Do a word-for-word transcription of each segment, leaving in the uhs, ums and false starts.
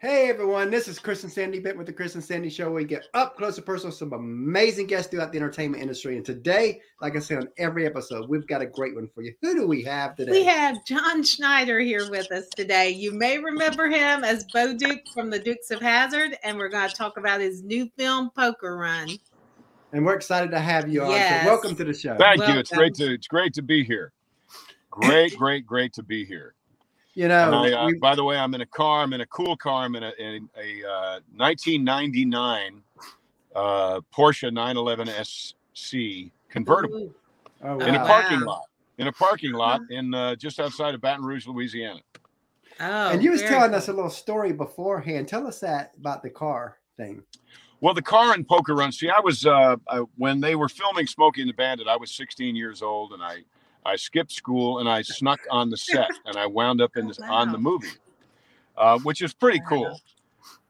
Hey everyone, this is Chris and Sandy Bit with The Chris and Sandy Show, where we get up close and personal with some amazing guests throughout the entertainment industry. And today, like I said on every episode, we've got a great one for you. Who do we have today? We have John Schneider here with us today. You may remember him as Bo Duke from the Dukes of Hazzard, and we're going to talk about his new film, Poker Run. And we're excited to have you on. Yes. So welcome to the show. Thank welcome. you. It's great to it's great to be here. Great, great, great to be here. You know, I, uh, we, by the way, I'm in a car. I'm in a cool car. I'm in a, in a uh, nineteen ninety-nine uh, Porsche nine eleven S C convertible. Oh, wow. in a parking wow. lot. In a parking lot in uh, just outside of Baton Rouge, Louisiana. Oh, and you was telling cool. us a little story beforehand. Tell us that about the car thing. Well, the car and Poker Run. See, I was uh, I, when they were filming Smokey and the Bandit, I was sixteen years old, and I. I skipped school and I snuck on the set and I wound up in this, oh, wow. on the movie, uh, which is pretty cool.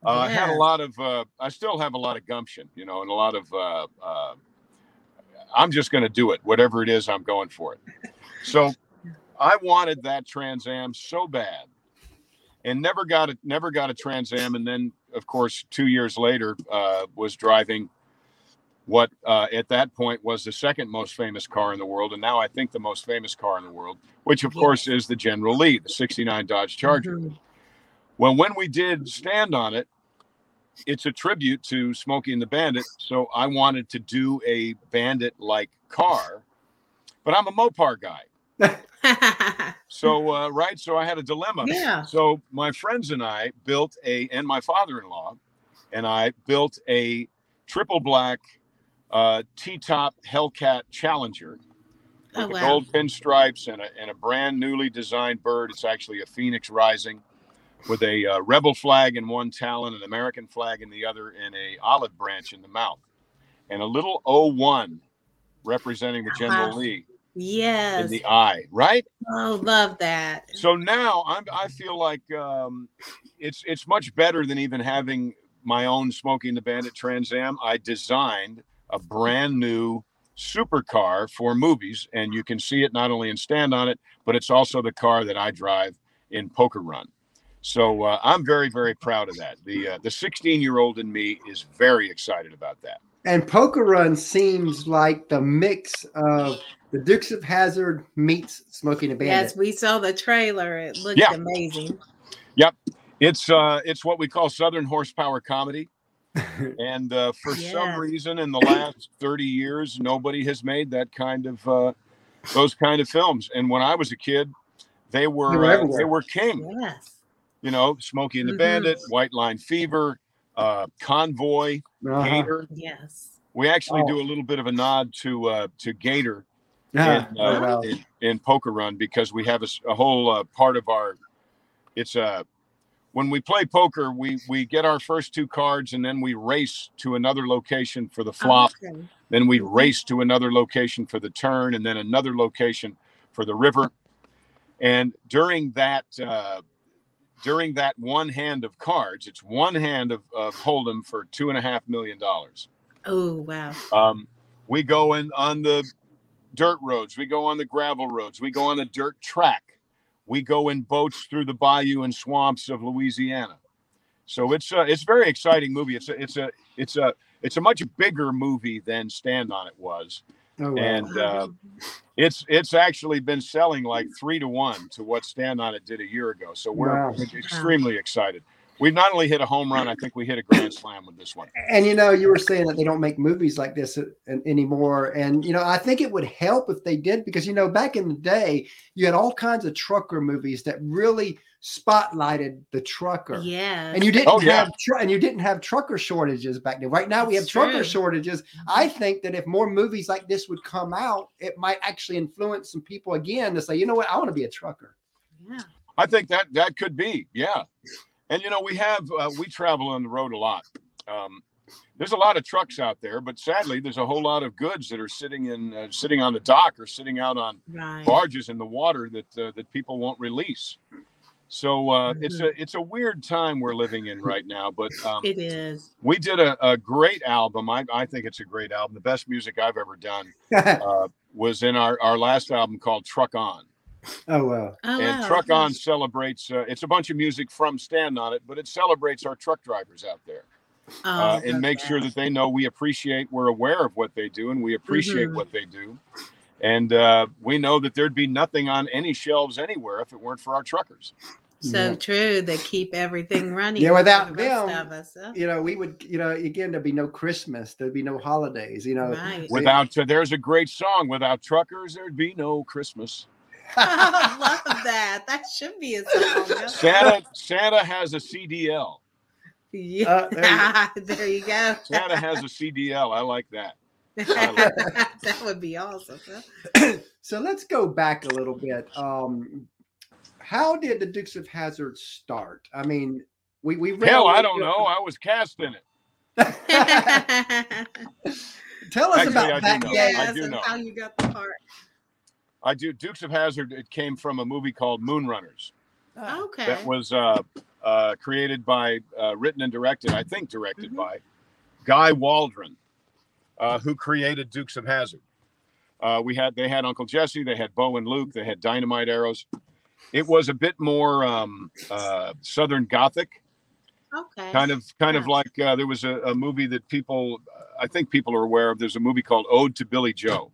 Uh, yeah. I had a lot of, uh, I still have a lot of gumption, you know, and a lot of, uh, uh, I'm just going to do it. Whatever it is, I'm going for it. So I wanted that Trans Am so bad and never got it, never got a Trans Am. And then, of course, two years later uh, was driving what uh, at that point was the second most famous car in the world. And now I think the most famous car in the world, which of yeah. course is the General Lee, the sixty-nine Dodge Charger. Mm-hmm. Well, when we did Stand On It, it's a tribute to Smokey and the Bandit. So I wanted to do a bandit-like car, but I'm a Mopar guy. so, uh, right. So I had a dilemma. Yeah. So my friends and I built a, and my father-in-law and I built a triple black, Uh, T-top Hellcat Challenger with oh, wow. the gold pinstripes and a, and a brand newly designed bird. It's actually a Phoenix rising with a uh, rebel flag in one talon, an American flag in the other, and a olive branch in the mouth. And a little oh one representing the General uh-huh. Lee yes. in the eye, right? Oh, love that. So now I'm, I feel like um, it's, it's much better than even having my own Smokey and the Bandit Trans Am. I designed a brand new supercar for movies. And you can see it not only in Stand On It, but it's also the car that I drive in Poker Run. So uh, I'm very, very proud of that. The uh, the sixteen-year-old in me is very excited about that. And Poker Run seems like the mix of the Dukes of Hazzard meets Smokey and the Bandit. Yes, we saw the trailer. It looked yeah. amazing. Yep. It's uh, it's what we call Southern horsepower comedy. And uh, for yeah. some reason, in the last thirty years, nobody has made that kind of uh, those kind of films. And when I was a kid, they were uh, they were king. Yes. You know, Smokey and the mm-hmm. Bandit, White Line Fever, uh, Convoy, uh-huh. Gator. Yes, we actually oh. do a little bit of a nod to uh, to Gator yeah. in, uh, wow. in, in Poker Run, because we have a, a whole uh, part of our. It's a. Uh, When we play poker, we, we get our first two cards and then we race to another location for the flop. Oh, okay. Then we race to another location for the turn and then another location for the river. And during that uh, during that one hand of cards, it's one hand of, of Hold'em for two and a half million dollars. Oh, wow. Um, we go in on the dirt roads. We go on the gravel roads. We go on the dirt track. We go in boats through the bayou and swamps of Louisiana. So it's a, it's a very exciting movie. It's a, it's a, it's a, it's a much bigger movie than Stand On It was. Oh, wow. And uh, it's, it's actually been selling like three to one to what Stand On It did a year ago. So we're wow. extremely excited. We've not only hit a home run, I think we hit a grand slam with this one. And, you know, you were saying that they don't make movies like this anymore. And, you know, I think it would help if they did, because, you know, back in the day, you had all kinds of trucker movies that really spotlighted the trucker. Yeah. And you didn't oh, yeah. have tr- and you didn't have trucker shortages back then. Right now we have That's trucker true. shortages. I think that if more movies like this would come out, it might actually influence some people again to say, you know what, I want to be a trucker. Yeah. I think that that could be. Yeah. And, you know, we have uh, we travel on the road a lot. Um, there's a lot of trucks out there, but sadly, there's a whole lot of goods that are sitting in uh, sitting on the dock or sitting out on right. barges in the water that uh, that people won't release. So uh, mm-hmm. it's a it's a weird time we're living in right now. But um, it is. We did a, a great album. I, I think it's a great album. The best music I've ever done uh, was in our, our last album called Truck On. Oh, wow. Oh, and wow. Truck On celebrates, uh, it's a bunch of music from Stand On It, but it celebrates our truck drivers out there. Oh, uh, and makes sure that they know we appreciate, we're aware of what they do, and we appreciate mm-hmm. what they do. And uh, we know that there'd be nothing on any shelves anywhere if it weren't for our truckers. So yeah. True. They keep everything running. Yeah, without the them, of us, huh? you know, we would, you know, again, there'd be no Christmas. There'd be no holidays, you know. Right. Without, uh, there's a great song, without truckers, there'd be no Christmas. I love that. That should be a song. Santa, Santa has a C D L. Yeah, uh, there, you there you go. Santa has a C D L. I like that. I like that. That would be awesome. Huh? So let's go back a little bit. Um, how did the Dukes of Hazzard start? I mean, we we really hell, I don't know. I was cast in it. Tell us Actually, about I that. Yeah, do know. How you got the part. I do. Dukes of Hazzard. It came from a movie called Moonrunners. Oh, okay. That was. Uh, Uh, created by, uh, written and directed, I think directed mm-hmm. by Guy Waldron, uh, who created Dukes of Hazzard. Uh, we had, they had Uncle Jesse, they had Bo and Luke, they had dynamite arrows. It was a bit more um, uh, Southern Gothic. Okay. Kind of, kind yeah. of like uh, there was a, a movie that people, I think people are aware of. There's a movie called Ode to Billy Joe.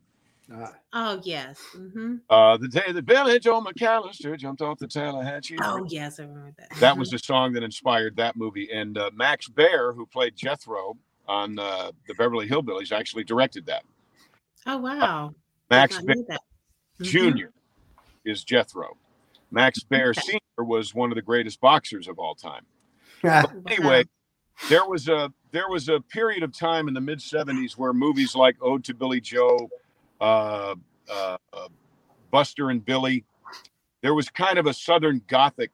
Uh, oh yes. Mm-hmm. Uh, the day that Billy Joe McAllister jumped off the Tallahatchie. Oh yes, I remember that. That was the song that inspired that movie. And uh, Max Baer, who played Jethro on uh, The Beverly Hillbillies, actually directed that. Oh wow. Uh, Max Baer mm-hmm. Junior is Jethro. Max Baer okay. Senior was one of the greatest boxers of all time. But anyway, wow. there was a there was a period of time in the mid seventies where movies like Ode to Billy Joe. Uh, uh, uh, Buster and Billy. There was kind of a Southern Gothic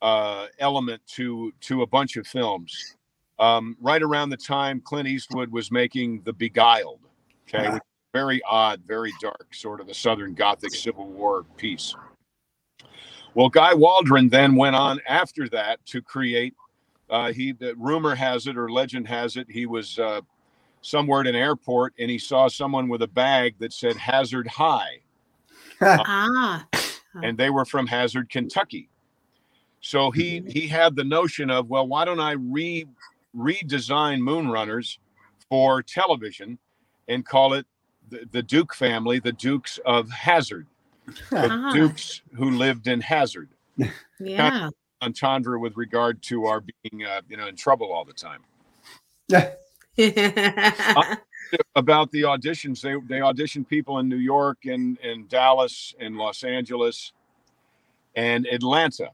uh, element to to a bunch of films. Um, right around the time Clint Eastwood was making The Beguiled, okay, yeah. which is very odd, very dark, sort of a Southern Gothic Civil War piece. Well, Guy Waldron then went on after that to create. Uh, he, the rumor has it, or legend has it, he was. Uh, somewhere at an airport, and he saw someone with a bag that said Hazzard High. um, ah. And they were from Hazzard, Kentucky. So he he had the notion of, well, why don't I re redesign Moonrunners for television and call it the, the Duke family, the Dukes of Hazzard. The ah. Dukes who lived in Hazzard. Yeah. Kind of entendre with regard to our being uh, you know, in trouble all the time. Yeah. About the auditions, they they auditioned people in New York and, and Dallas and Los Angeles and Atlanta.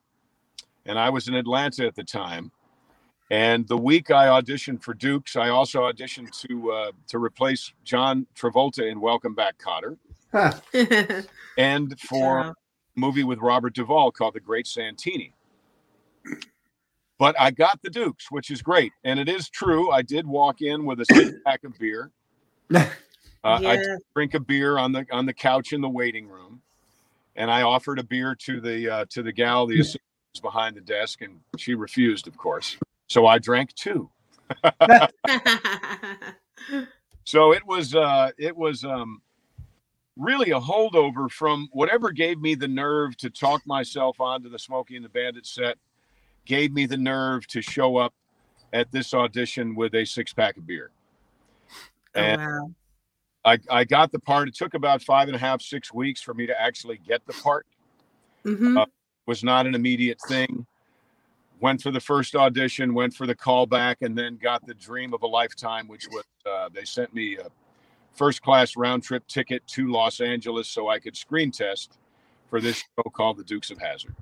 And I was in Atlanta at the time. And the week I auditioned for Dukes, I also auditioned to uh, to replace John Travolta in Welcome Back Cotter. Huh. And for yeah. a movie with Robert Duvall called The Great Santini. But I got the Dukes, which is great. And it is true. I did walk in with a six pack of beer. Uh, yeah. I drink a beer on the on the couch in the waiting room. And I offered a beer to the uh, to the gal, the assistant behind the desk. And she refused, of course. So I drank two. So it was uh, it was um, really a holdover from whatever gave me the nerve to talk myself onto the Smokey and the Bandit set. Gave me the nerve to show up at this audition with a six pack of beer. And oh, wow. I, I got the part. It took about five and a half, six weeks for me to actually get the part. Mm-hmm. Uh, was not an immediate thing. Went for the first audition, went for the callback, and then got the dream of a lifetime, which was, uh, they sent me a first class round trip ticket to Los Angeles so I could screen test for this show called The Dukes of Hazzard.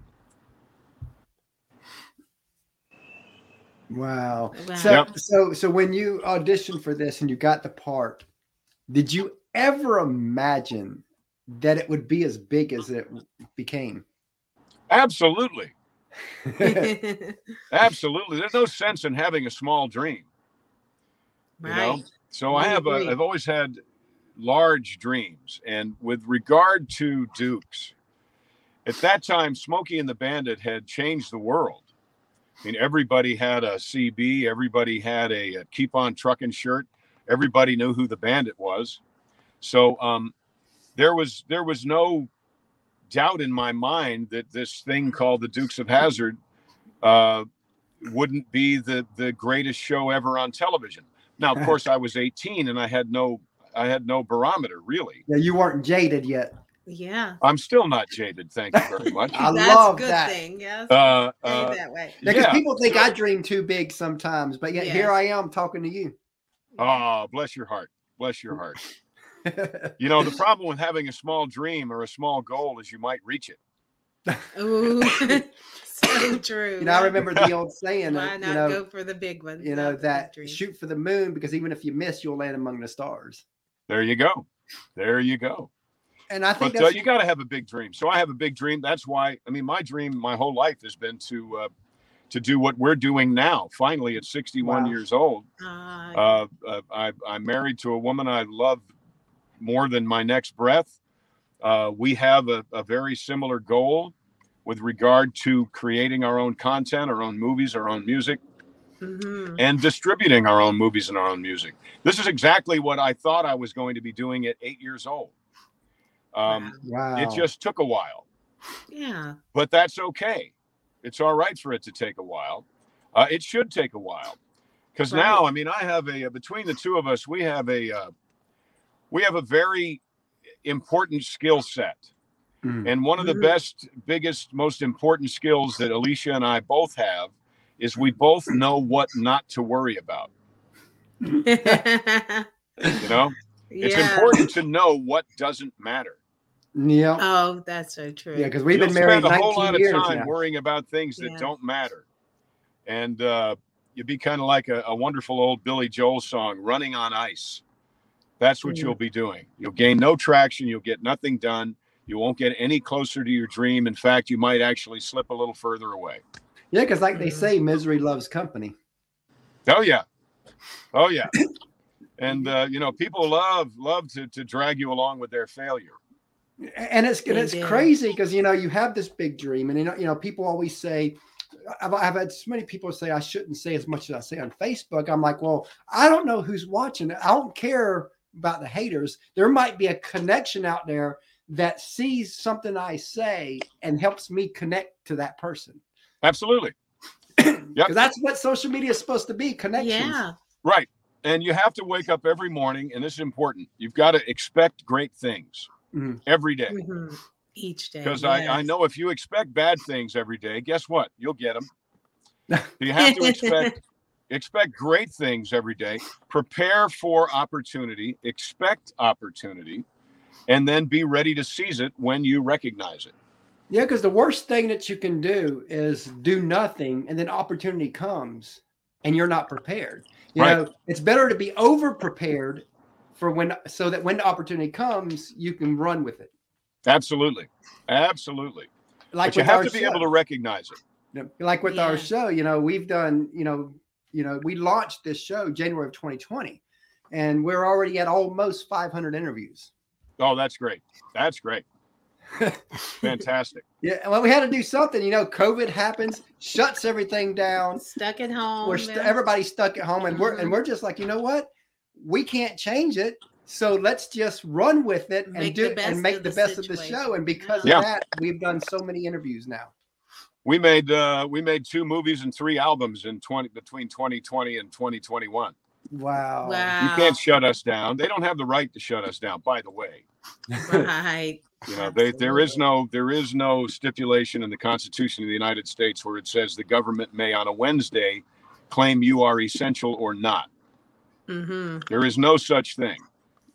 Wow. wow. So, yep. so, so when you auditioned for this and you got the part, did you ever imagine that it would be as big as it became? Absolutely. Absolutely. There's no sense in having a small dream. Right. You know? So I have a, I've always had large dreams. And with regard to Dukes, at that time, Smokey and the Bandit had changed the world. I mean, everybody had a C B. Everybody had a, a keep on trucking shirt. Everybody knew who the Bandit was. So um, there was there was no doubt in my mind that this thing called the Dukes of Hazzard uh, wouldn't be the, the greatest show ever on television. Now, of course, I was eighteen and I had no I had no barometer, really. Yeah, you weren't jaded yet. Yeah. I'm still not jaded, thank you very much. I That's love good that. Thing, yes. Uh, uh, that way. Because yeah. people think I dream too big sometimes, but yet yes. here I am talking to you. Oh, bless your heart. Bless your heart. You know, the problem with having a small dream or a small goal is you might reach it. Ooh, so true. You know, I remember the old saying. Why not you know, go for the big one? You know, that shoot for the moon, because even if you miss, you'll land among the stars. There you go. There you go. And I think but, that's... Uh, you got to have a big dream. So I have a big dream. That's why, I mean, my dream my whole life has been to uh, to do what we're doing now. Finally, at sixty-one wow. years old, uh, uh, I, I'm married to a woman I love more than my next breath. Uh, we have a, a very similar goal with regard to creating our own content, our own movies, our own music, mm-hmm. and distributing our own movies and our own music. This is exactly what I thought I was going to be doing at eight years old. Um, wow. It just took a while. Yeah. But that's okay. It's all right for it to take a while. Uh, it should take a while. Because right. now, I mean, I have a, between the two of us, we have a, uh, we have a very important skill set. Mm. And one of the best, biggest, most important skills that Alicia and I both have is we both know what not to worry about. You know? It's yeah. important to know what doesn't matter. Yeah. Oh, that's so true. Yeah, because we've You'll been married spend a whole lot of time now. worrying about things that yeah. don't matter, and uh, you'd be kind of like a, a wonderful old Billy Joel song, "Running on Ice." That's what mm. you'll be doing. You'll gain no traction. You'll get nothing done. You won't get any closer to your dream. In fact, you might actually slip a little further away. Yeah, because like they say, misery loves company. Oh yeah. Oh yeah. And, uh, you know, people love love to, to drag you along with their failure. And it's and it's crazy because, you know, you have this big dream and, you know, you know people always say, I've, I've had so many people say I shouldn't say as much as I say on Facebook. I'm like, well, I don't know who's watching. I don't care about the haters. There might be a connection out there that sees something I say and helps me connect to that person. Absolutely. Because yep. that's what social media is supposed to be, connections. Yeah. Right. And you have to wake up every morning, and this is important. You've got to expect great things mm. every day. Mm-hmm. Each day. Because yes. I, I know if you expect bad things every day, guess what? You'll get them. You have to expect expect great things every day. Prepare for opportunity. Expect opportunity. And then be ready to seize it when you recognize it. Yeah, because the worst thing that you can do is do nothing, and then opportunity comes, and you're not prepared. You right. know, it's better to be over prepared for when, so that when the opportunity comes, you can run with it. Absolutely. Absolutely. Like but you have to show. be able to recognize it. Like with yeah. our show, you know, we've done, you know, you know, we launched this show January of twenty twenty, and we're already at almost five hundred interviews. Oh, that's great. That's great. Fantastic. Yeah, well, we had to do something. You know, COVID happens, shuts everything down. Stuck at home. We're st- everybody's stuck at home, and mm-hmm. we're and we're just like, you know what? We can't change it, so let's just run with it and make do and make the best situation. of the show. And because yeah. of that, we've done so many interviews now. We made uh, we made two movies and three albums in twenty between twenty twenty and twenty twenty-one. Wow. wow. You can't shut us down. They don't have the right to shut us down, by the way. Right. You know, they, there is no there is no stipulation in the Constitution of the United States where it says the government may on a Wednesday claim you are essential or not. Mm-hmm. There is no such thing.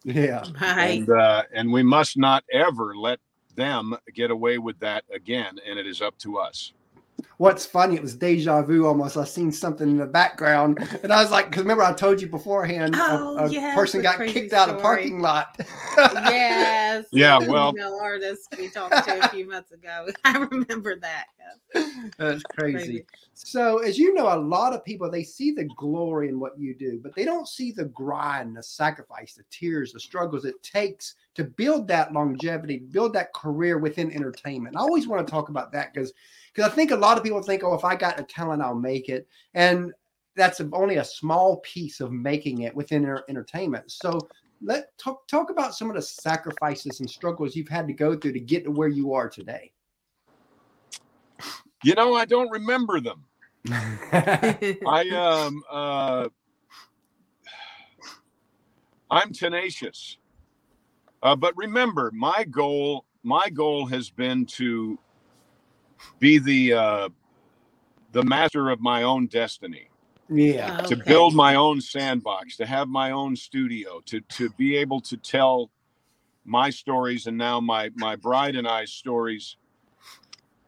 Yeah. Right. And, uh, and we must not ever let them get away with that again. And it is up to us. What's funny, it was deja vu almost. I seen something in the background, and I was like, because remember I told you beforehand, oh, a, a yes, person got kicked story. out of a parking lot. Yes. Yeah, well. The artist we talked to a few months ago. I remember that. Yes. That's crazy. crazy. So as you know, a lot of people, they see the glory in what you do, but they don't see the grind, the sacrifice, the tears, the struggles it takes to build that longevity, build that career within entertainment. I always want to talk about that because Because I think a lot of people think, oh, if I got a talent, I'll make it. And that's only a small piece of making it within our entertainment. So let talk talk about some of the sacrifices and struggles you've had to go through to get to where you are today. You know, I don't remember them. I um uh I'm tenacious. Uh, but remember, my goal my goal has been to be the uh, the master of my own destiny. Yeah. Okay. To build my own sandbox, to have my own studio, to to be able to tell my stories, and now my my bride and I's stories,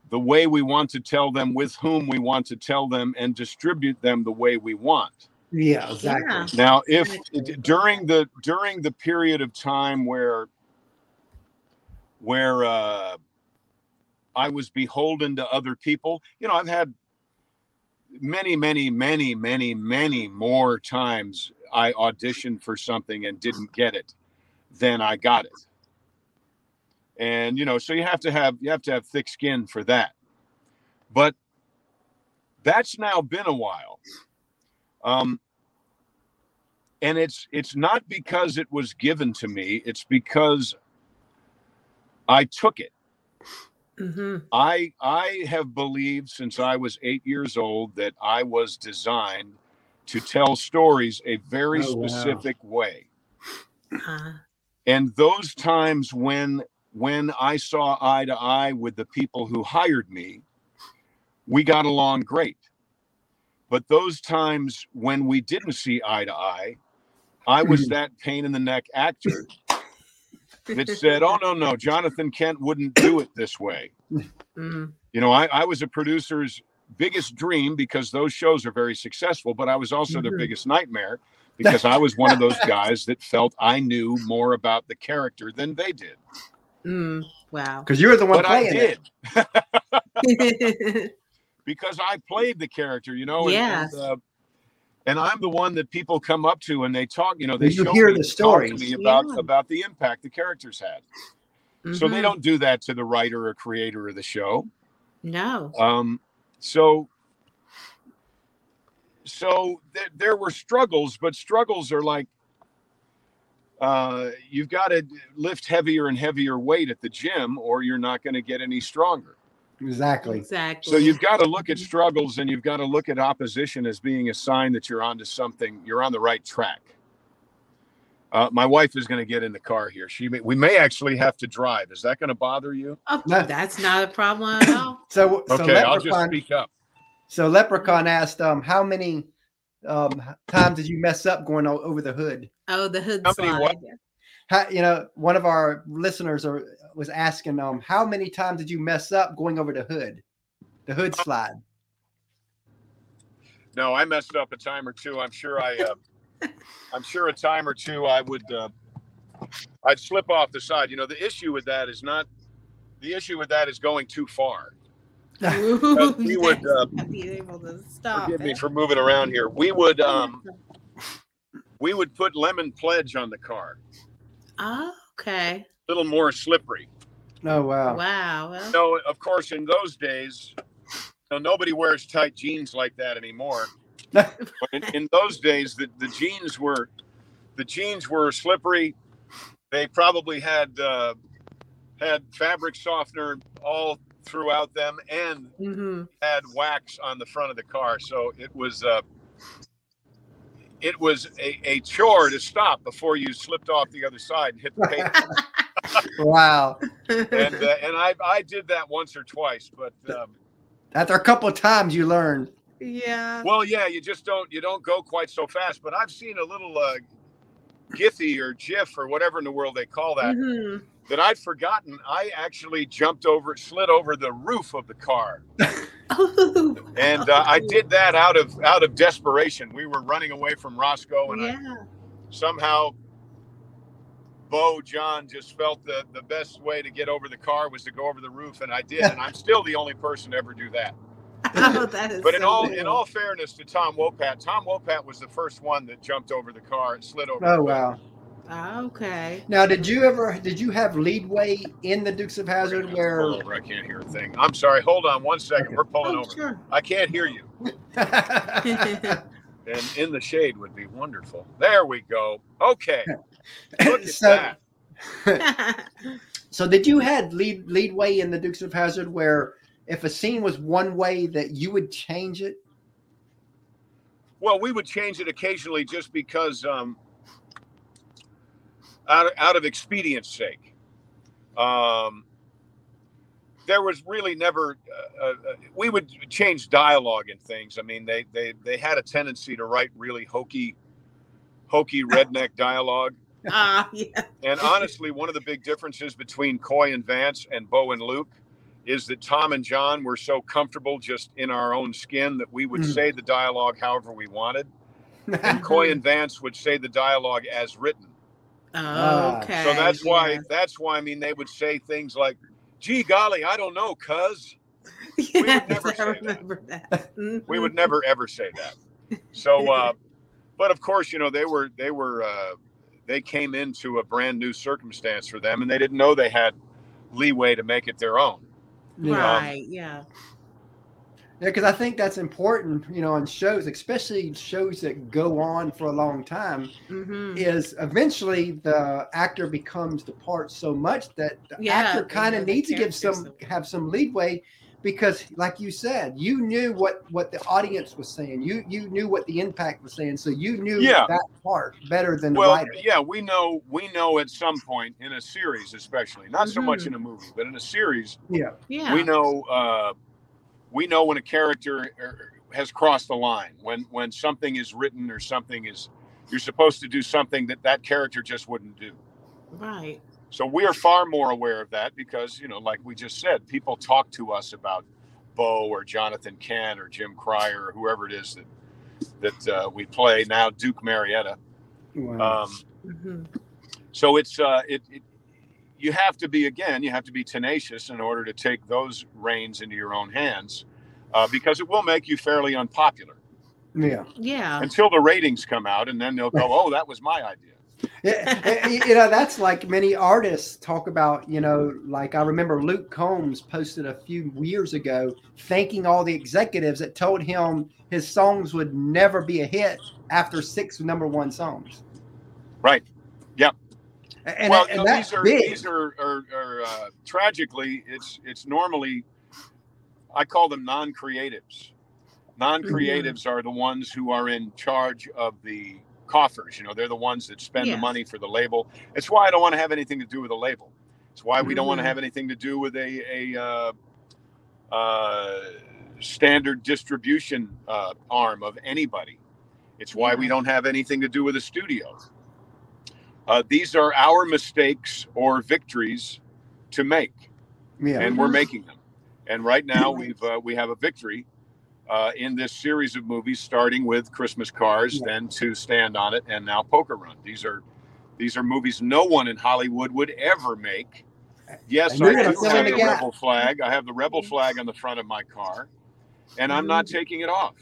the way we want to tell them, with whom we want to tell them, and distribute them the way we want. Yeah, exactly. Yeah. Now, if during the during the period of time where where uh, I was beholden to other people, you know, I've had Many, many, many, many, many more times I auditioned for something and didn't get it than I got it. And, you know, so you have to have you have to have thick skin for that. But that's now been a while. Um, and it's it's not because it was given to me. It's because I took it. Mm-hmm. I I have believed since I was eight years old that I was designed to tell stories a very oh, specific wow. way. Uh-huh. And those times when when I saw eye to eye with the people who hired me, we got along great. But those times when we didn't see eye to eye, I was that pain in the neck actor that said, oh, no, no, Jonathan Kent wouldn't do it this way. Mm. You know, I, I was a producer's biggest dream because those shows are very successful, but I was also mm-hmm. their biggest nightmare because I was one of those guys that felt I knew more about the character than they did. Mm. Wow. Because you were the one but playing it. I did. Because I played the character, you know. And, yes. and, uh, and I'm the one that people come up to and they talk, you know, they you show hear me, the stories. Talk to me about, yeah. about the impact the characters had. Mm-hmm. So they don't do that to the writer or creator of the show. No. Um, so so th- there were struggles, but struggles are like uh, you've got to lift heavier and heavier weight at the gym or you're not going to get any stronger. Exactly. Exactly. So you've got to look at struggles and you've got to look at opposition as being a sign that you're onto something. You're on the right track. Uh, my wife is going to get in the car here. She may, we may actually have to drive. Is that going to bother you? Oh, that's not a problem at all. so, so okay, I'll just speak up. So Leprechaun asked, um, how many um, times did you mess up going all over the hood? Oh, the hood how slide. Many what? How, you know, one of our listeners are, was asking, um, how many times did you mess up going over the hood, the hood slide? No, I messed up a time or two. I'm sure I, uh, I'm sure a time or two I would, uh, I'd slip off the side. You know, the issue with that is not, the issue with that is going too far. Ooh, we would uh, be able to stop. Forgive it. me for moving around here. We would, um, we would put lemon pledge on the car. Oh, okay. A little more slippery. Oh, wow. Wow. Well. So, of course, in those days, so nobody wears tight jeans like that anymore. But in, in those days, the, the jeans were the jeans were slippery. They probably had uh, had fabric softener all throughout them and mm-hmm. had wax on the front of the car. So it was... Uh, It was a, a chore to stop before you slipped off the other side and hit the pavement. Wow. And uh, and I I did that once or twice, but um, after a couple of times you learned. Yeah. Well, yeah, you just don't you don't go quite so fast. But I've seen a little uh, Giphy or GIF or whatever in the world they call that mm-hmm. that I'd forgotten. I actually jumped over, slid over the roof of the car. Oh, and uh, I did that out of out of desperation. We were running away from Roscoe, and yeah. I, somehow Bo John just felt the, the best way to get over the car was to go over the roof, and I did. And I'm still the only person to ever do that. Oh, that is but so in all bad. in all fairness to Tom Wopat, Tom Wopat was the first one that jumped over the car and slid over. Oh the wow! Oh, okay. Now, did you ever did you have leadway in the Dukes of Hazzard where? Pull over. I can't hear a thing. I'm sorry. Hold on one second. We're pulling oh, over. Sure. I can't hear you. and in the shade would be wonderful. There we go. Okay. Look at so, that. So did you had lead lead way in the Dukes of Hazzard where if a scene was one way that you would change it? Well, we would change it occasionally just because um, out of, out of expedience sake. Um, there was really never, uh, uh, we would change dialogue and things. I mean, they, they, they had a tendency to write really hokey, hokey redneck dialogue. Uh, yeah. And honestly, one of the big differences between Coy and Vance and Bo and Luke is that Tom and John were so comfortable just in our own skin that we would mm. say the dialogue however we wanted. And Coy and Vance would say the dialogue as written. Oh, okay. So that's yeah. why, that's why, I mean, they would say things like, gee golly, I don't know, cuz. Yes, we would never I remember that. that. Mm-hmm. We would never, ever say that. So, uh, but of course, you know, they were, they were, uh, they came into a brand new circumstance for them and they didn't know they had leeway to make it their own. Yeah. Right. Yeah. Yeah, because I think that's important, you know, on shows, especially shows that go on for a long time, mm-hmm. is eventually the actor becomes the part so much that the yeah, actor kind of needs to give some have some leeway, because, like you said, you knew what, what the audience was saying, you you knew what the impact was saying, so you knew yeah. that part better than well, the writer. Yeah, we know we know at some point in a series, especially not mm-hmm. so much in a movie, but in a series, yeah, yeah. we know. Uh, We know when a character has crossed the line, when when something is written or something is, you're supposed to do something that that character just wouldn't do. Right. So we are far more aware of that because, you know, like we just said, people talk to us about Bo or Jonathan Kent or Jim Cryer or whoever it is that that uh, we play now, Duke Marietta. Wow. Um, mm-hmm. So it's uh, it. it You have to be, again, you have to be tenacious in order to take those reins into your own hands uh, because it will make you fairly unpopular. Yeah. Yeah. Until the ratings come out and then they'll go, oh, that was my idea. Yeah, you know, that's like many artists talk about, you know, like I remember Luke Combs posted a few years ago thanking all the executives that told him his songs would never be a hit after six number one songs. Right. Yep. And, well, and no, these are big. these are, are, are uh, tragically it's it's normally I call them non-creatives. Non-creatives mm-hmm. are the ones who are in charge of the coffers. You know, they're the ones that spend yes. the money for the label. It's why I don't want to have anything to do with a label. It's why we mm-hmm. don't want to have anything to do with a a uh, uh, standard distribution uh, arm of anybody. It's why mm-hmm. we don't have anything to do with a studio. Uh, these are our mistakes or victories to make, yeah. and we're making them. And right now, we've uh, we have a victory uh, in this series of movies, starting with Christmas Cars, yeah. then to Stand On It, and now Poker Run. These are these are movies no one in Hollywood would ever make. Yes, I do have the rebel flag. I have the rebel flag on the front of my car, and I'm not taking it off.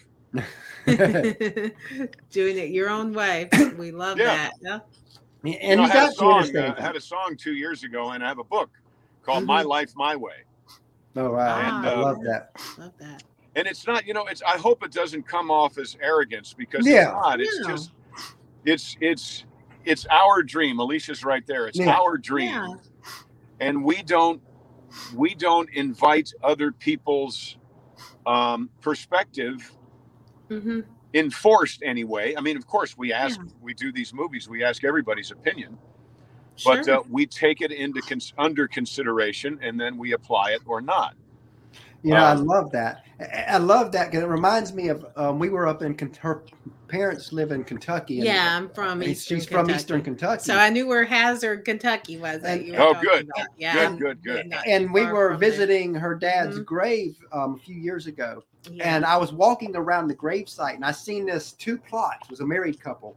Doing it your own way. We love yeah. that. Yeah. And you know, I, had song, uh, I had a song two years ago, and I have a book called mm-hmm. My Life, My Way. Oh, wow. And, uh, I love that. Love that. And it's not, you know, it's. I hope it doesn't come off as arrogance because yeah. it's not. It's yeah. just, it's it's it's our dream. Alicia's right there. It's yeah. our dream. Yeah. And we don't, we don't invite other people's um, perspective mm-hmm. enforced anyway. I mean, of course, we ask, yeah. we do these movies, we ask everybody's opinion, but sure. uh, we take it into cons- under consideration and then we apply it or not. You um, know, I love that. I love that because it reminds me of um, we were up in Kentucky. Her parents live in Kentucky. And yeah, I'm from Eastern. She's Kentucky. from Eastern Kentucky, so I knew where Hazzard, Kentucky was. And, oh, good. About. Yeah, good, good, good. And we were visiting it. her dad's mm-hmm. grave um, a few years ago. Yeah. And I was walking around the gravesite and I seen this two plots. It was a married couple.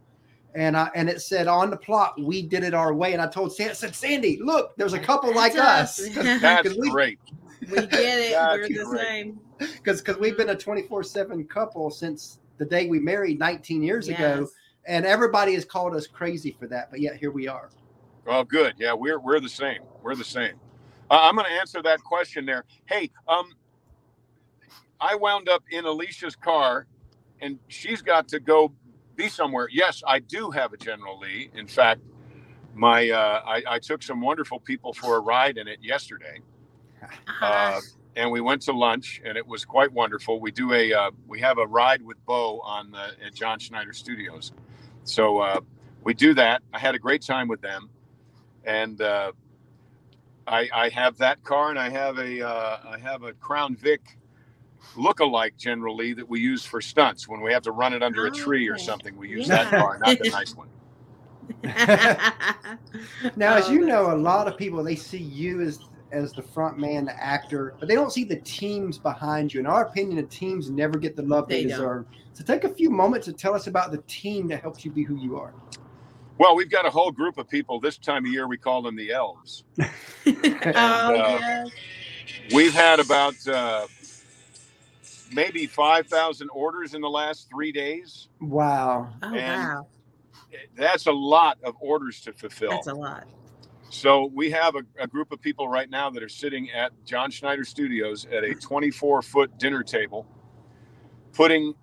And I and it said on the plot, we did it our way. And I told Sandy, I said, Sandy, look, there's a couple like us. That's we, great. We get it. That's We're the same. Because because we've been a twenty-four seven couple since the day we married nineteen years yes. ago. And everybody has called us crazy for that. But yet here we are. Well, good. Yeah, we're we're the same. We're the same. Uh, I'm going to answer that question there. Hey, um. I wound up in Alicia's car and she's got to go be somewhere. Yes, I do have a General Lee. In fact, my uh, I, I took some wonderful people for a ride in it yesterday. Uh, and we went to lunch, and it was quite wonderful. We do a uh, we have a ride with Bo on the at John Schneider Studios, so uh, we do that. I had a great time with them, and uh, I, I have that car, and I have a uh, I have a Crown Vic look-alike General Lee that we use for stunts when we have to run it under oh, a tree or something. We use yeah. that car, not the nice one. Now, oh, as you know, a lot of people they see you as as the front man, the actor, but they don't see the teams behind you. In our opinion, the teams never get the love they, they deserve. So take a few moments to tell us about the team that helps you be who you are. Well, we've got a whole group of people. This time of year, we call them the elves. oh, and, uh, yeah. We've had about uh, maybe five thousand orders in the last three days. Wow. Oh, and wow. That's a lot of orders to fulfill. That's a lot. So we have a, a group of people right now that are sitting at John Schneider Studios at a twenty-four foot dinner table, putting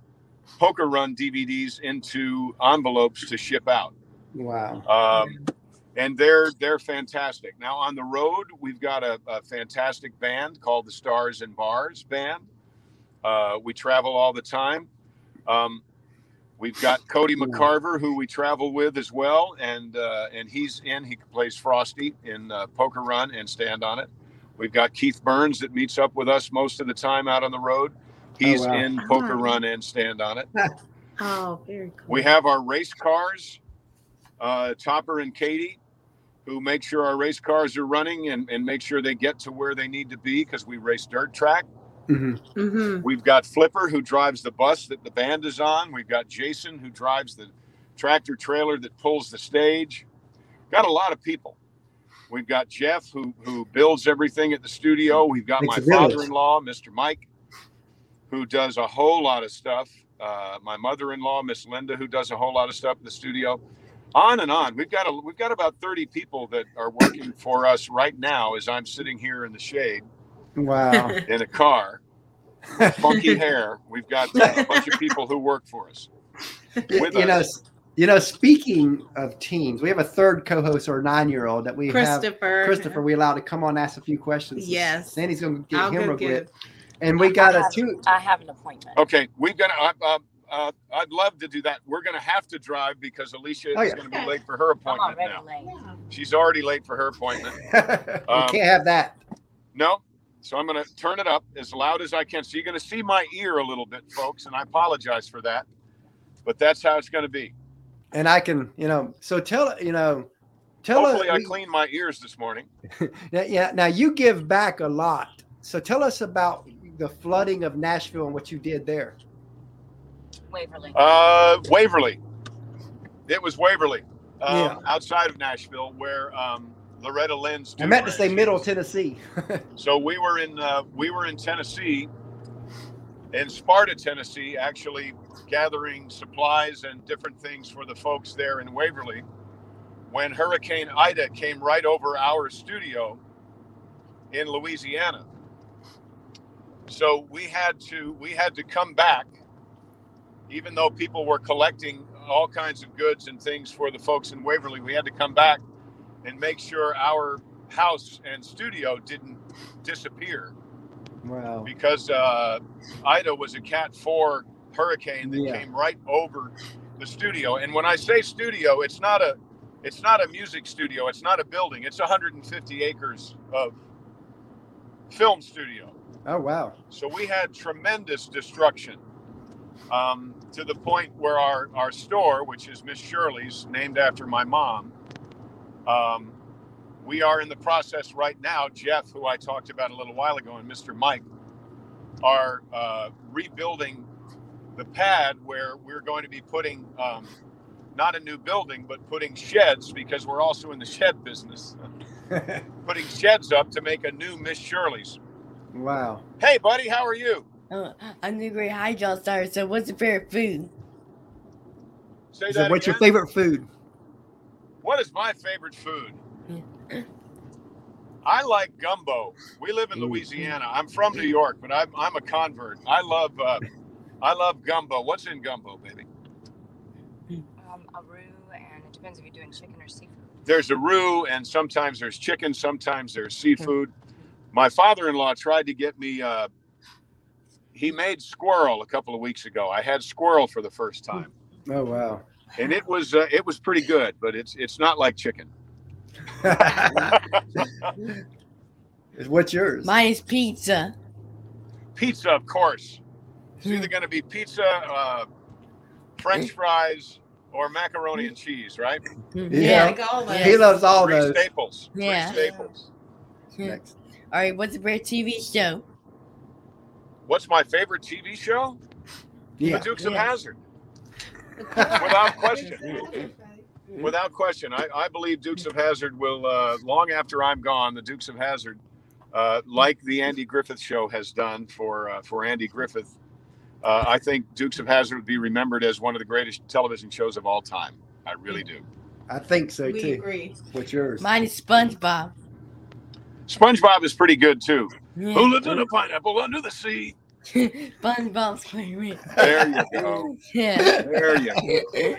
Poker Run D V Ds into envelopes to ship out. Wow. Um, and they're they're fantastic. Now, on the road, we've got a, a fantastic band called the Stars and Bars Band. Uh, we travel all the time. Um We've got Cody McCarver, who we travel with as well, and uh, and he's in. He plays Frosty in uh, Poker Run and Stand On It. We've got Keith Burns that meets up with us most of the time out on the road. He's oh, wow. in Poker oh. Run and Stand On It. Oh, very cool. We have our race cars, uh, Topper and Katie, who make sure our race cars are running and, and make sure they get to where they need to be because we race dirt track. Mm-hmm. Mm-hmm. We've got Flipper, who drives the bus that the band is on. We've got Jason, who drives the tractor trailer that pulls the stage. Got a lot of people. We've got Jeff, who who builds everything at the studio. We've got it's my father-in-law, Mister Mike, who does a whole lot of stuff. Uh, my mother-in-law, Miss Linda, who does a whole lot of stuff in the studio. On and on. We've got a, we've got about thirty people that are working for us right now as I'm sitting here in the shade. Wow. In a car with funky hair. We've got a bunch of people who work for us. You, you us. know, you know, speaking of teens, we have a third co-host or nine-year-old that we Christopher. have Christopher we allowed to come on and ask a few questions. Yes. Sandy's going to get I'll him real quick. And we got I a have, two. I have an appointment. Okay, we've got to, uh, uh, I'd love to do that. We're going to have to drive because Alicia oh, yeah. is going to okay. be late for her appointment now. Late. Yeah. She's already late for her appointment. You um, can't have that. No. So I'm going to turn it up as loud as I can. So you're going to see my ear a little bit, folks, and I apologize for that. But that's how it's going to be. And I can, you know, so tell, you know, tell Hopefully us. Hopefully I we, cleaned my ears this morning. now, yeah. Now you give back a lot. So tell us about the flooding of Nashville and what you did there. Waverly. Uh, Waverly. It was Waverly um, yeah. outside of Nashville where um, – Loretta Lynn's. I meant to say Middle Tennessee. So we were in uh, we were in Tennessee, in Sparta, Tennessee, actually gathering supplies and different things for the folks there in Waverly, when Hurricane Ida came right over our studio in Louisiana. So we had to we had to come back, even though people were collecting all kinds of goods and things for the folks in Waverly. We had to come back and make sure our house and studio didn't disappear. Wow. Because uh, Ida was a Cat four hurricane that yeah. came right over the studio. And when I say studio, it's not a it's not a music studio. It's not a building. It's one hundred fifty acres of film studio. Oh, wow. So we had tremendous destruction um, to the point where our, our store, which is Miss Shirley's, named after my mom, Um, we are in the process right now. Jeff, who I talked about a little while ago, and Mister Mike are uh, rebuilding the pad where we're going to be putting um, not a new building, but putting sheds, because we're also in the shed business. Putting sheds up to make a new Miss Shirley's. Wow. Hey, buddy, how are you? Uh, I'm doing great. Hi, John Schneider. So what's your favorite food? Say so that what's again? Your favorite food? What is my favorite food? I like gumbo. We live in Louisiana. I'm from New York, but I'm, I'm a convert. I love uh, I love gumbo. What's in gumbo, baby? Um, a roux, and it depends if you're doing chicken or seafood. There's a roux, and sometimes there's chicken, sometimes there's seafood. My father-in-law tried to get me, uh, he made squirrel a couple of weeks ago. I had squirrel for the first time. Oh, wow. And it was uh, it was pretty good, but it's it's not like chicken. What's yours? Mine is pizza. Pizza, of course. It's either going to be pizza, uh, French fries, or macaroni and cheese, right? Yeah, yeah. Like all those. He loves all Three those. Staples. Yeah. Three staples. Yeah. Next. All right, what's your favorite T V show? What's my favorite T V show? Yeah. The Dukes yeah. of Hazzard. Without question. Without question. I, I believe Dukes of Hazzard will, uh, long after I'm gone, the Dukes of Hazzard, uh, like the Andy Griffith show has done for uh, for Andy Griffith, uh, I think Dukes of Hazzard would be remembered as one of the greatest television shows of all time. I really do. I think so, we too. We agree. What's yours? Mine is SpongeBob. SpongeBob is pretty good, too. Yeah. Who lives in a pineapple under the sea? SpongeBob's favorite. There you go. Yeah. There you go.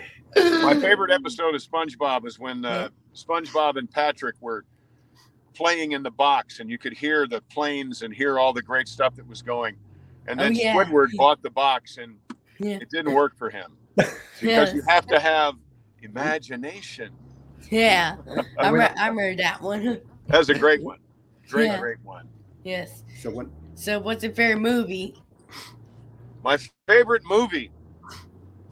My favorite episode of SpongeBob is when uh, SpongeBob and Patrick were playing in the box, and you could hear the planes and hear all the great stuff that was going. And then oh, yeah. Squidward bought the box, and yeah. it didn't work for him because yes. you have to have imagination. Yeah, I, re- I remember that one. That's a great one. Great, yeah. great one. Yes. So when- So what's your favorite movie? My favorite movie.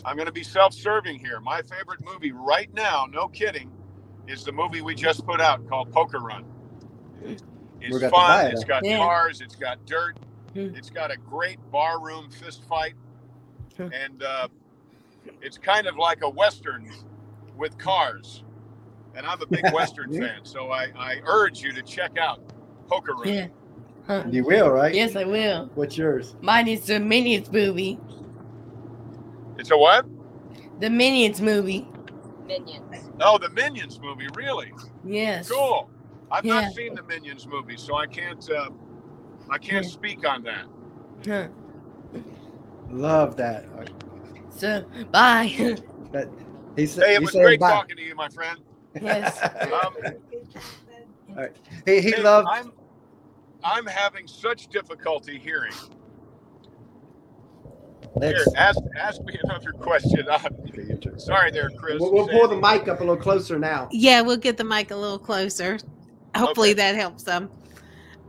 I'm going to be self-serving here. My favorite movie right now, no kidding, is the movie we just put out called Poker Run. It's fun. Buy, it's got yeah. cars. It's got dirt. Mm-hmm. It's got a great barroom fist fight. Mm-hmm. And uh, it's kind of like a Western with cars. And I'm a big Western fan. So I, I urge you to check out Poker Run. Yeah. Huh. You will, right? Yes, I will. What's yours? Mine is the Minions movie. It's a what? The Minions movie. Minions. Oh, the Minions movie, really? Yes. Cool. I've yeah. not seen the Minions movie, so I can't uh, I can't yeah. speak on that. Huh. Love that. So, bye. That, he said, hey, it he was great bye. talking to you, my friend. Yes. Um, All right. He, he hey, loved... I'm, I'm having such difficulty hearing. Here, ask, ask me another question. I'm sorry there, Chris. We'll, we'll pull the mic up a little closer now. Yeah, we'll get the mic a little closer. Hopefully okay. that helps them.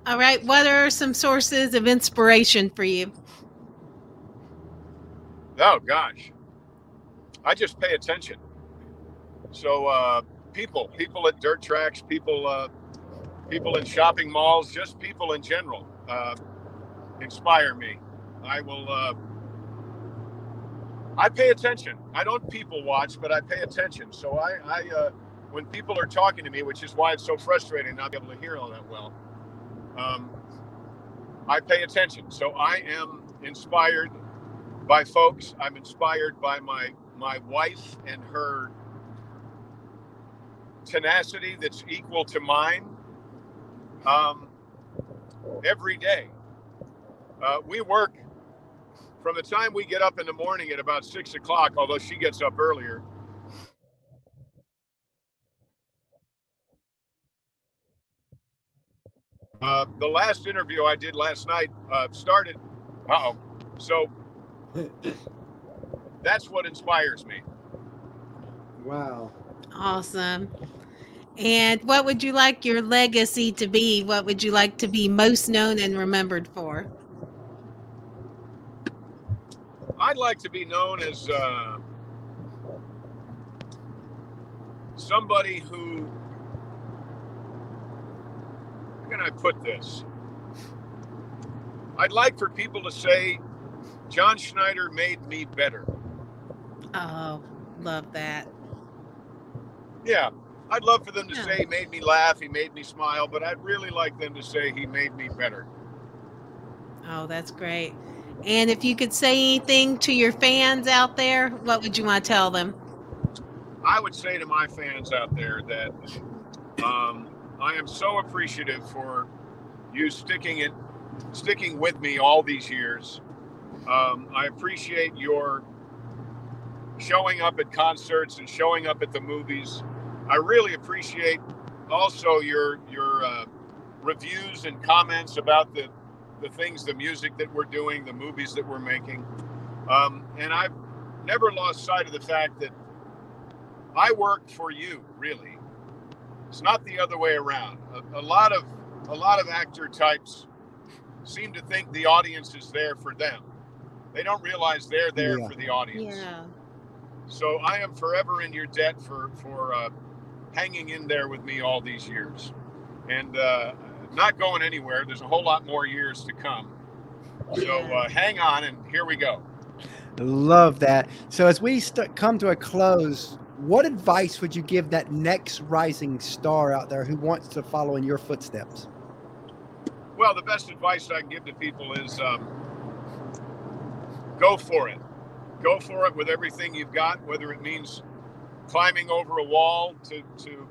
All right, what are some sources of inspiration for you? Oh, gosh. I just pay attention. So uh, people, people at dirt tracks, people... Uh, People in shopping malls, just people in general, uh, inspire me. I will, uh, I pay attention. I don't people watch, but I pay attention. So I, I uh, when people are talking to me, which is why it's so frustrating not being able to hear all that well, um, I pay attention. So I am inspired by folks. I'm inspired by my, my wife and her tenacity that's equal to mine. Um, every day, uh, we work from the time we get up in the morning at about six o'clock, although she gets up earlier. Uh, the last interview I did last night, uh, started, uh-oh. So that's what inspires me. Wow. Awesome. And what would you like your legacy to be? What would you like to be most known and remembered for? I'd like to be known as uh, somebody who, how can I put this? I'd like for people to say, John Schneider made me better. Oh, love that. Yeah. I'd love for them to yeah. say he made me laugh, he made me smile, but I'd really like them to say he made me better. Oh, that's great. And if you could say anything to your fans out there, what would you want to tell them? I would say to my fans out there that um, I am so appreciative for you sticking it, sticking with me all these years. Um, I appreciate your showing up at concerts and showing up at the movies. I really appreciate also your your uh, reviews and comments about the the things, the music that we're doing, the movies that we're making. Um, and I've never lost sight of the fact that I worked for you, really. It's not the other way around. A, a lot of a lot of actor types seem to think the audience is there for them. They don't realize they're there yeah. for the audience. Yeah. So I am forever in your debt for for uh, hanging in there with me all these years, and uh, not going anywhere. There's a whole lot more years to come. So uh, hang on, and here we go. Love that. So as we st- come to a close, what advice would you give that next rising star out there who wants to follow in your footsteps? Well, the best advice I can give to people is um, go for it. Go for it with everything you've got, whether it means climbing over a wall to, to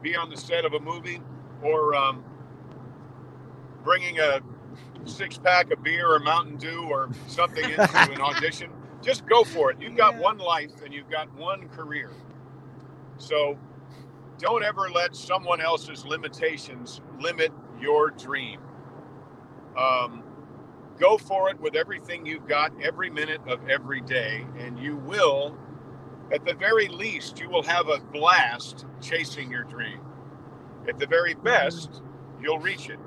be on the set of a movie, or um, bringing a six-pack of beer or Mountain Dew or something into an audition. Just go for it. You've yeah. got one life and you've got one career. So don't ever let someone else's limitations limit your dream. Um, Go for it with everything you've got, every minute of every day, and you will, at the very least, you will have a blast chasing your dream. At the very best, you'll reach it.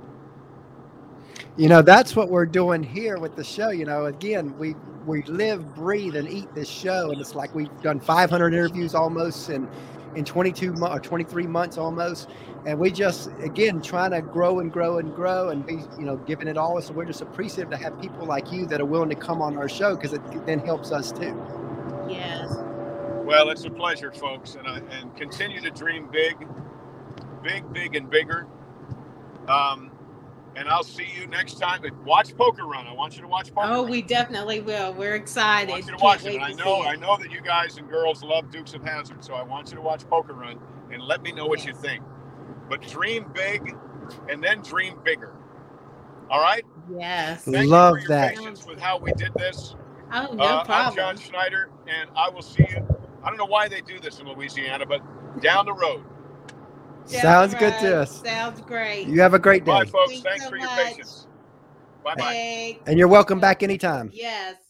You know, that's what we're doing here with the show. You know, again, we we live, breathe, and eat this show, and it's like we've done five hundred interviews almost, and in twenty-two or twenty-three months almost. And we just, again, trying to grow and grow and grow and be, you know, giving it all. So we're just appreciative to have people like you that are willing to come on our show, because it then helps us too. Yes. Well, it's a pleasure, folks. And I, and continue to dream big, big, big and bigger. Um, and I'll see you next time. Watch Poker Run. I want you to watch Poker Run. Oh, we definitely will. We're excited. I want you to watch it. I know, I know that you guys and girls love Dukes of Hazzard, so I want you to watch Poker Run and let me know what you think. But dream big and then dream bigger. All right? Yes. Thank love you for your that. Patience with how we did this. Oh, no uh, problem. I'm John Schneider, and I will see you. I don't know why they do this in Louisiana, but down the road. Down Sounds the road. Good to us. Sounds great. You have a great day. Bye, folks. Thanks, Thanks so for much. Your patience. Bye-bye. Thanks. And you're welcome back anytime. Yes.